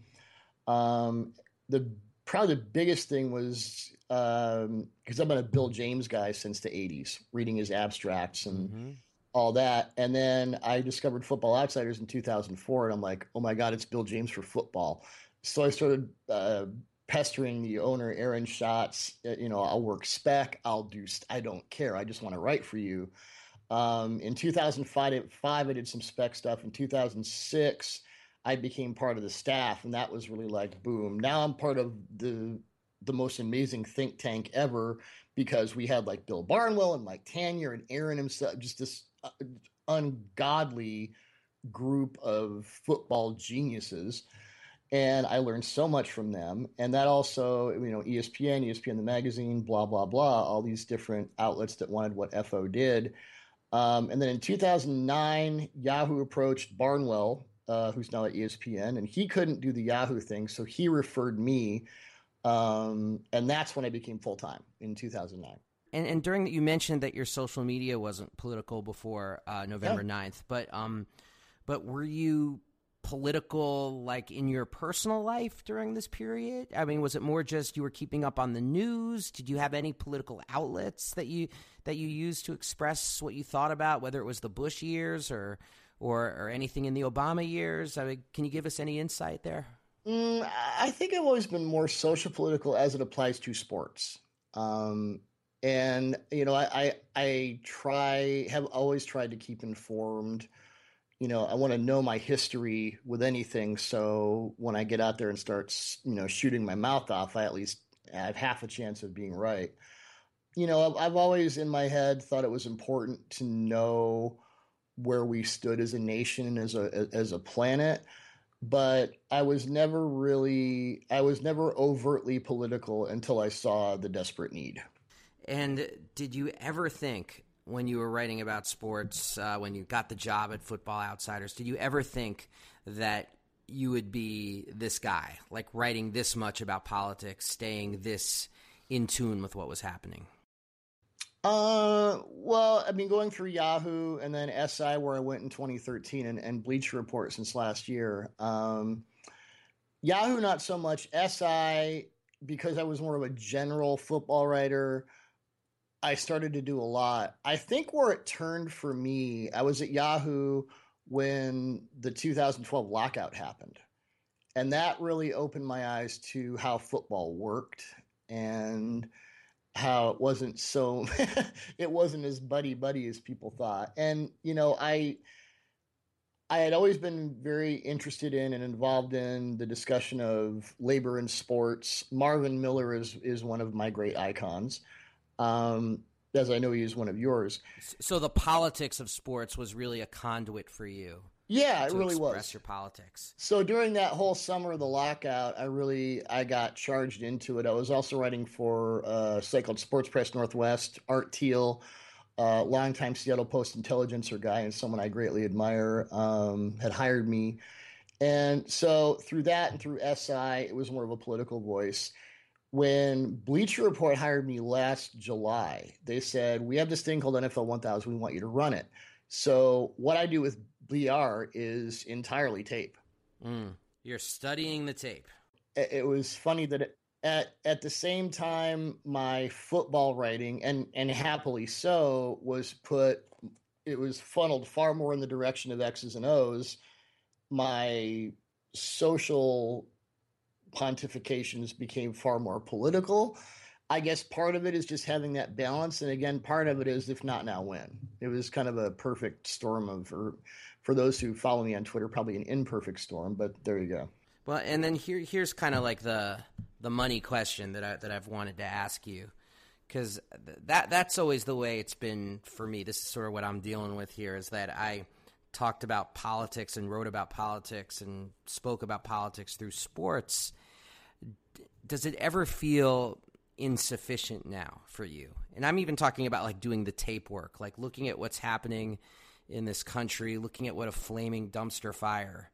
Um, the probably the biggest thing was, because um, I've been a Bill James guy since the eighties, reading his abstracts and mm-hmm. all that. And then I discovered Football Outsiders in two thousand four, and I'm like, oh my God, it's Bill James for football. So I started uh, pestering the owner, Aaron Schatz. You know, I'll work spec, I'll do, st- I don't care. I just want to write for you. Um, in two thousand five, I did some spec stuff. In two thousand six, I became part of the staff, and that was really like, boom. Now I'm part of the the most amazing think tank ever, because we had like Bill Barnwell and Mike Tanier and Aaron himself, just this ungodly group of football geniuses. And I learned so much from them. And that also, you know, E S P N, E S P N the magazine, blah, blah, blah, all these different outlets that wanted what F O did. Um, and then in two thousand nine, Yahoo approached Barnwell, uh, who's now at E S P N, and he couldn't do the Yahoo thing. So he referred me. Um, and that's when I became full-time in two thousand nine. And, and during that, you mentioned that your social media wasn't political before uh, November yeah. ninth, but um, but were you political like in your personal life during this period? I mean, was it more just you were keeping up on the news? Did you have any political outlets that you that you used to express what you thought about, whether it was the Bush years or or, or anything in the Obama years? I mean, can you give us any insight there? Mm, I think I've always been more social political as it applies to sports. Um, and, you know, I, I, I try, have always tried to keep informed. You know, I want to know my history with anything. So when I get out there and start, you know, shooting my mouth off, I at least have half a chance of being right. You know, I've always in my head thought it was important to know where we stood as a nation, as a, as a planet. but I was never really, I was never overtly political until I saw the desperate need. And did you ever think when you were writing about sports, uh, when you got the job at Football Outsiders, did you ever think that you would be this guy, like writing this much about politics, staying this in tune with what was happening? Uh, well, I mean, going through Yahoo and then S I, where I went in twenty thirteen, and, and Bleacher Report since last year. Um, Yahoo, not so much. S I, because I was more of a general football writer, I started to do a lot. I think where it turned for me, I was at Yahoo when the two thousand twelve lockout happened. And that really opened my eyes to how football worked and how it wasn't so it wasn't as buddy buddy as people thought. And, you know, I I had always been very interested in and involved in the discussion of labor in sports. Marvin Miller is is one of my great icons. Um, as I know he is one of yours. So the politics of sports was really a conduit for you. Yeah, it really was. To express your politics. So during that whole summer of the lockout, I really, I got charged into it. I was also writing for uh, a site called Sports Press Northwest, Art Teal, uh, longtime Seattle Post-Intelligencer guy and someone I greatly admire, um, had hired me. And so through that and through S I, it was more of a political voice. When Bleacher Report hired me last July, they said, we have this thing called N F L one thousand. We want you to run it. So what I do with B R is entirely tape. Mm, you're studying the tape. It was funny that at at the same time, my football writing, and, and happily so, was put, it was funneled far more in the direction of X's and O's. My social pontifications became far more political. I guess part of it is just having that balance. And again, part of it is if not now, when. It was kind of a perfect storm of, or for those who follow me on Twitter, probably an imperfect storm, but there you go. Well, and then here, here's kind of like the, the money question that I, that I've wanted to ask you, because that, that's always the way it's been for me. This is sort of what I'm dealing with here, is that I talked about politics and wrote about politics and spoke about politics through sports. Does it ever feel insufficient now for you? And I'm even talking about like doing the tape work, like looking at what's happening in this country, looking at what a flaming dumpster fire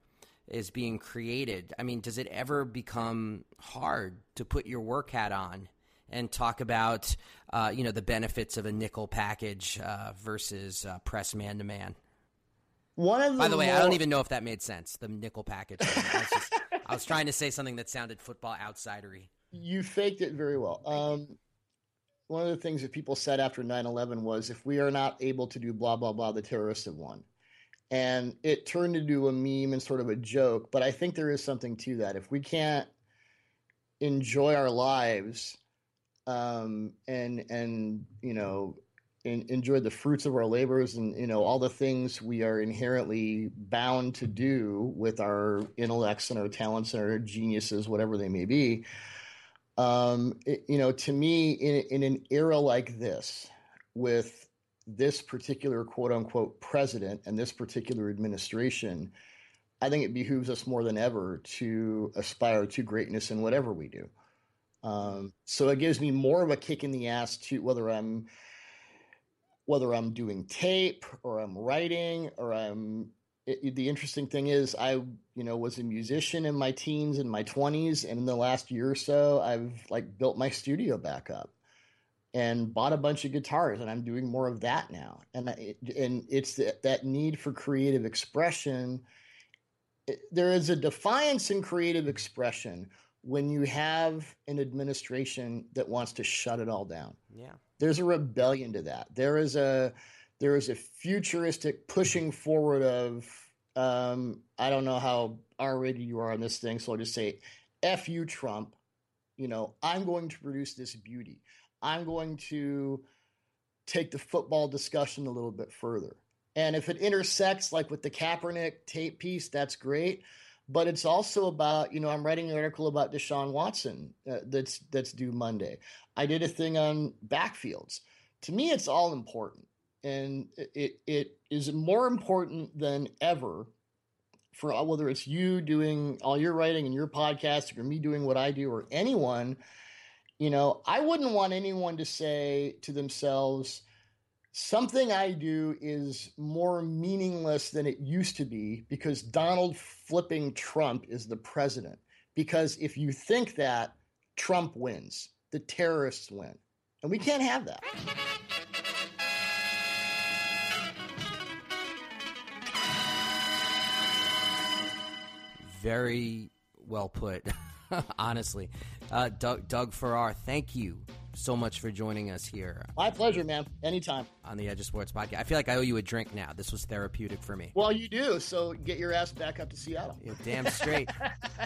is being created. I mean, does it ever become hard to put your work hat on and talk about, uh, you know, the benefits of a nickel package uh, versus uh, press man to man? One of the By the way, more... I don't even know if that made sense. The nickel package. I was, just, I was trying to say something that sounded football outsidery. You faked it very well. Um, one of the things that people said after nine eleven was, if we are not able to do blah, blah, blah, the terrorists have won. And it turned into a meme and sort of a joke. But I think there is something to that. If we can't enjoy our lives um, and, and, you know, and enjoy the fruits of our labors and, you know, all the things we are inherently bound to do with our intellects and our talents and our geniuses, whatever they may be. Um, it, you know, to me, in, in an era like this, with this particular quote unquote president and this particular administration, I think it behooves us more than ever to aspire to greatness in whatever we do. Um, so it gives me more of a kick in the ass to whether I'm, whether I'm doing tape or I'm writing or I'm, it, it, the interesting thing is I, you know, was a musician in my teens and my twenties. And in the last year or so, I've like built my studio back up and bought a bunch of guitars, and I'm doing more of that now. And, I, and it's the, that need for creative expression. It, there is a defiance in creative expression when you have an administration that wants to shut it all down. Yeah. There's a rebellion to that. There is a there is a futuristic pushing forward of, um, I don't know how R-rated you are on this thing, so I'll just say, F you, Trump. You know, I'm going to produce this beauty. I'm going to take the football discussion a little bit further. And if it intersects, like with the Kaepernick tape piece, that's great. But it's also about, you know, I'm writing an article about Deshaun Watson uh, that's that's due Monday. I did a thing on backfields. To me, it's all important. And it it is more important than ever for whether it's you doing all your writing and your podcast or me doing what I do or anyone, you know, I wouldn't want anyone to say to themselves, something I do is more meaningless than it used to be because Donald flipping Trump is the president. Because if you think that, Trump wins, the terrorists win. And we can't have that. Very well put, honestly. Uh, Doug, Doug Farrar, thank you so much for joining us here. My pleasure, man. Anytime. On the Edge of Sports podcast. I feel like I owe you a drink now. This was therapeutic for me. Well, you do, so get your ass back up to Seattle. You're damn straight.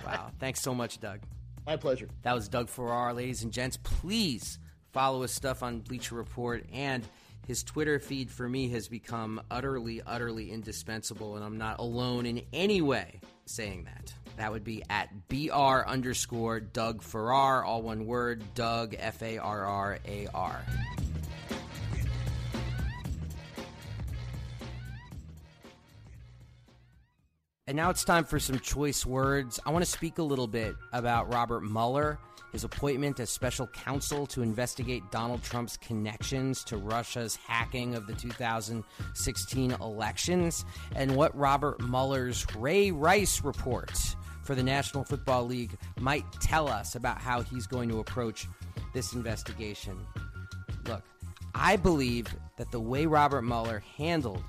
Wow. Thanks so much, Doug. My pleasure. That was Doug Farrar, ladies and gents. Please follow his stuff on Bleacher Report, and his Twitter feed for me has become utterly, utterly indispensable, and I'm not alone in any way saying that. That would be at BR underscore Doug Farrar, all one word, Doug F A R R A R. And now it's time for some choice words. I want to speak a little bit about Robert Mueller, his appointment as special counsel to investigate Donald Trump's connections to Russia's hacking of the two thousand sixteen elections, and what Robert Mueller's Ray Rice report for the National Football League might tell us about how he's going to approach this investigation. Look, I believe that the way Robert Mueller handled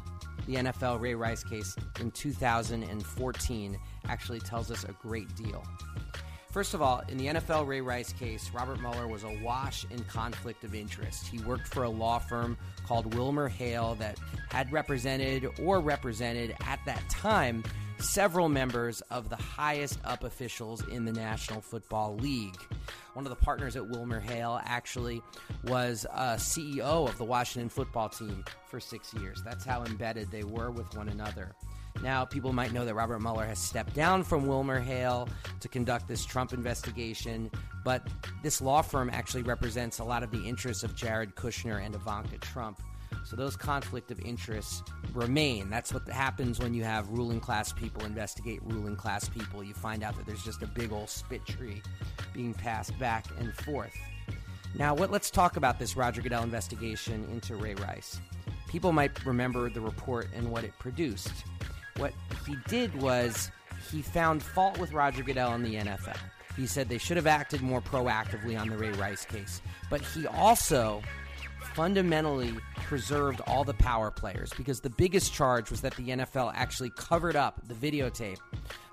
the N F L Ray Rice case in two thousand fourteen actually tells us a great deal. First of all, in the N F L Ray Rice case, Robert Mueller was awash in conflict of interest. He worked for a law firm called WilmerHale that had represented or represented at that time several members of the highest up officials in the National Football League. One of the partners at WilmerHale actually was a C E O of the Washington football team for six years. That's how embedded they were with one another. Now, people might know that Robert Mueller has stepped down from WilmerHale to conduct this Trump investigation, but this law firm actually represents a lot of the interests of Jared Kushner and Ivanka Trump. So those conflict of interests remain. That's what happens when you have ruling class people investigate ruling class people. You find out that there's just a big old spit tree being passed back and forth. Now, what, let's talk about this Roger Goodell investigation into Ray Rice. People might remember the report and what it produced. What he did was he found fault with Roger Goodell and the N F L. He said they should have acted more proactively on the Ray Rice case. But he also fundamentally preserved all the power players, because the biggest charge was that the N F L actually covered up the videotape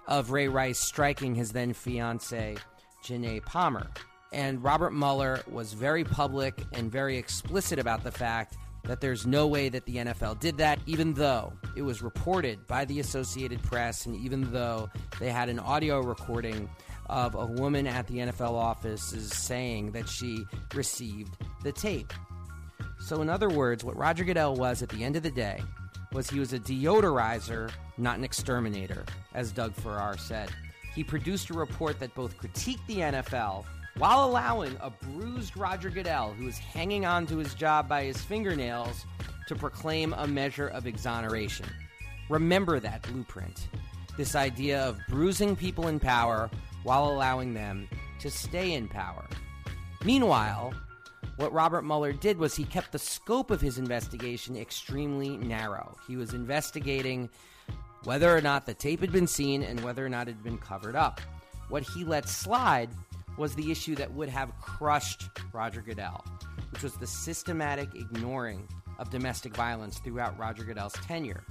of Ray Rice striking his then fiancée, Janae Palmer. And Robert Mueller was very public and very explicit about the fact that there's no way that the N F L did that, even though it was reported by the Associated Press and even though they had an audio recording of a woman at the N F L offices saying that she received the tape. So in other words, what Roger Goodell was at the end of the day was he was a deodorizer, not an exterminator, as Doug Farrar said. He produced a report that both critiqued the N F L while allowing a bruised Roger Goodell, who is hanging on to his job by his fingernails, to proclaim a measure of exoneration. Remember that blueprint. This idea of bruising people in power while allowing them to stay in power. Meanwhile, what Robert Mueller did was he kept the scope of his investigation extremely narrow. He was investigating whether or not the tape had been seen and whether or not it had been covered up. What he let slide was the issue that would have crushed Roger Goodell, which was the systematic ignoring of domestic violence throughout Roger Goodell's tenure.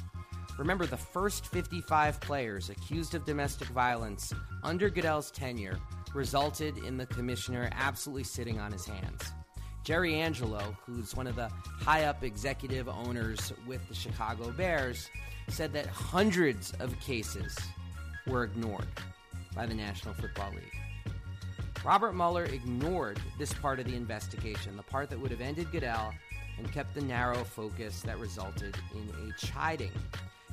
Remember, the first fifty-five players accused of domestic violence under Goodell's tenure resulted in the commissioner absolutely sitting on his hands. Jerry Angelo, who's one of the high-up executive owners with the Chicago Bears, said that hundreds of cases were ignored by the National Football League. Robert Mueller ignored this part of the investigation, the part that would have ended Goodell, and kept the narrow focus that resulted in a chiding.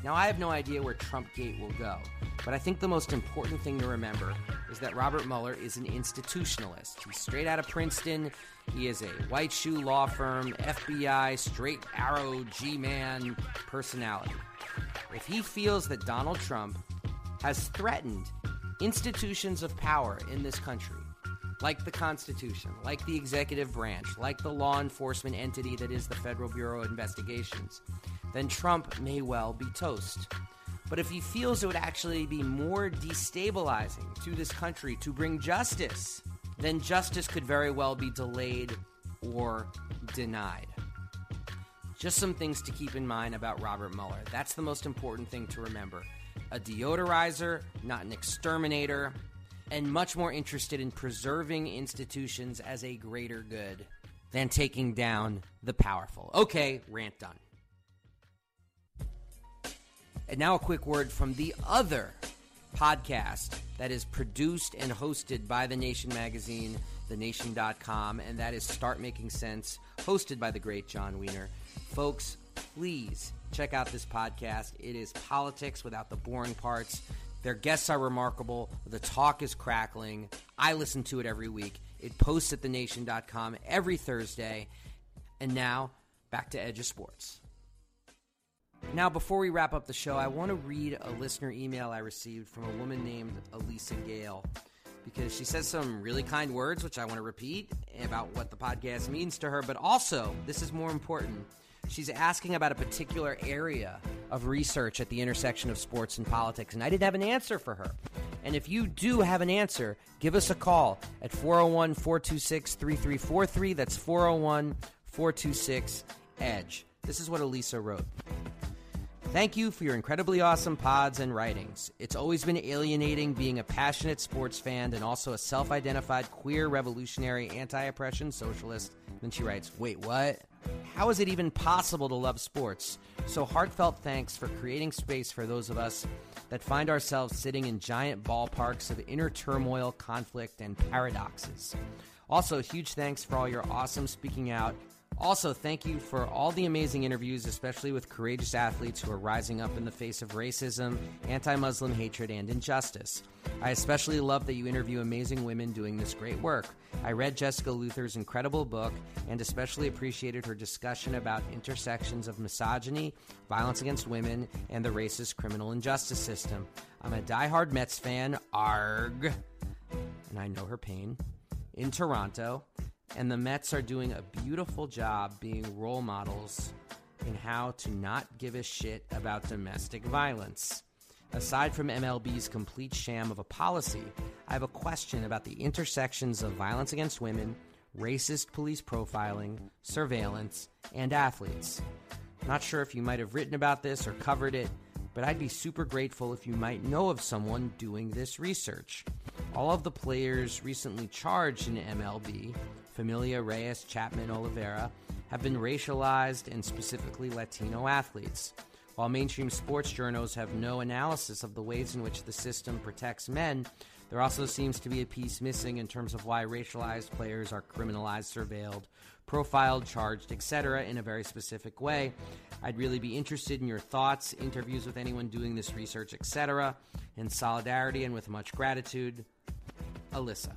Now, I have no idea where Trumpgate will go, but I think the most important thing to remember is that Robert Mueller is an institutionalist. He's straight out of Princeton. He is a white shoe law firm, F B I, straight arrow, G-man personality. If he feels that Donald Trump has threatened institutions of power in this country, like the Constitution, like the executive branch, like the law enforcement entity that is the Federal Bureau of Investigations, then Trump may well be toast. But if he feels it would actually be more destabilizing to this country to bring justice, then justice could very well be delayed or denied. Just some things to keep in mind about Robert Mueller. That's the most important thing to remember. A deodorizer, not an exterminator, and much more interested in preserving institutions as a greater good than taking down the powerful. Okay, rant done. And now a quick word from the other podcast that is produced and hosted by The Nation magazine, the nation dot com, and that is Start Making Sense, hosted by the great John Wiener. Folks, please check out this podcast. It is politics without the boring parts. Their guests are remarkable. The talk is crackling. I listen to it every week. It posts at the nation dot com every Thursday. And now, back to Edge of Sports. Now, before we wrap up the show, I want to read a listener email I received from a woman named Elisa Gale, because she says some really kind words, which I want to repeat, about what the podcast means to her. But also, this is more important, she's asking about a particular area of research at the intersection of sports and politics, and I didn't have an answer for her. And if you do have an answer, give us a call at four oh one, four two six, three three four three. That's four oh one, four two six, E D G E. This is what Elisa wrote. Thank you for your incredibly awesome pods and writings. It's always been alienating being a passionate sports fan and also a self-identified queer revolutionary anti-oppression socialist. Then she writes, wait, what? How is it even possible to love sports? So heartfelt thanks for creating space for those of us that find ourselves sitting in giant ballparks of inner turmoil, conflict, and paradoxes. Also, huge thanks for all your awesome speaking out. Also, thank you for all the amazing interviews, especially with courageous athletes who are rising up in the face of racism, anti-Muslim hatred, and injustice. I especially love that you interview amazing women doing this great work. I read Jessica Luther's incredible book and especially appreciated her discussion about intersections of misogyny, violence against women, and the racist criminal injustice system. I'm a diehard Mets fan, arg, and I know her pain, in Toronto. And the Mets are doing a beautiful job being role models in how to not give a shit about domestic violence. Aside from M L B's complete sham of a policy, I have a question about the intersections of violence against women, racist police profiling, surveillance, and athletes. Not sure if you might have written about this or covered it, but I'd be super grateful if you might know of someone doing this research. All of the players recently charged in M L B, Familia, Reyes, Chapman, Oliveira, have been racialized and specifically Latino athletes. While mainstream sports journals have no analysis of the ways in which the system protects men, there also seems to be a piece missing in terms of why racialized players are criminalized, surveilled, profiled, charged, et cetera in a very specific way. I'd really be interested in your thoughts, interviews with anyone doing this research, et cetera. In solidarity and with much gratitude, Alyssa.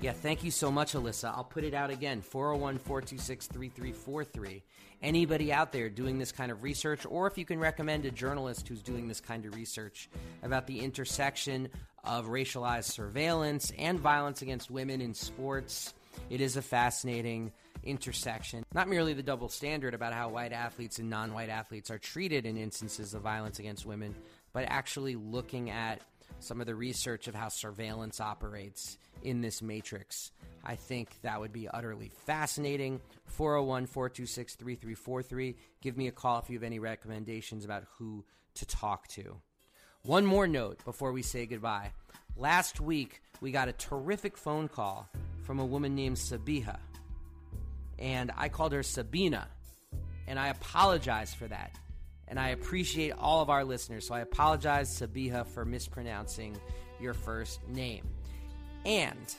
Yeah, thank you so much, Alyssa. I'll put it out again, four oh one, four two six, three three four three. Anybody out there doing this kind of research, or if you can recommend a journalist who's doing this kind of research about the intersection of racialized surveillance and violence against women in sports, it is a fascinating intersection. Not merely the double standard about how white athletes and non-white athletes are treated in instances of violence against women, but actually looking at some of the research of how surveillance operates in this matrix. I think that would be utterly fascinating. four oh one, four two six, three three four three. Give me a call if you have any recommendations about who to talk to. One more note before we say goodbye. Last week, we got a terrific phone call from a woman named Sabiha, and I called her Sabina, and I apologize for that. And I appreciate all of our listeners, so I apologize, Sabiha, for mispronouncing your first name. And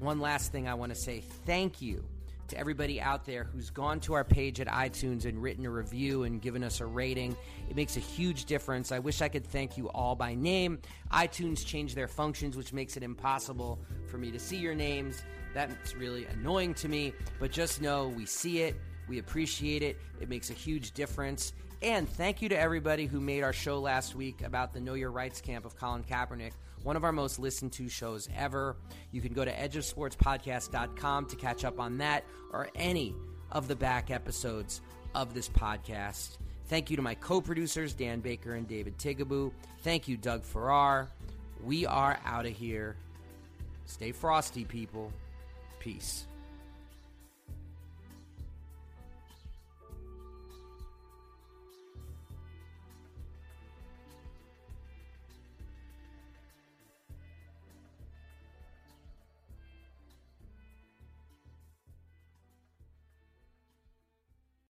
one last thing I want to say, thank you to everybody out there who's gone to our page at iTunes and written a review and given us a rating. It makes a huge difference. I wish I could thank you all by name. iTunes changed their functions, which makes it impossible for me to see your names. That's really annoying to me, but just know we see it. We appreciate it. It makes a huge difference. And thank you to everybody who made our show last week about the Know Your Rights camp of Colin Kaepernick one of our most listened to shows ever. You can go to edge of sports podcast dot com to catch up on that or any of the back episodes of this podcast. Thank you to my co-producers, Dan Baker and David Tigaboo. Thank you, Doug Farrar. We are out of here. Stay frosty, people. Peace.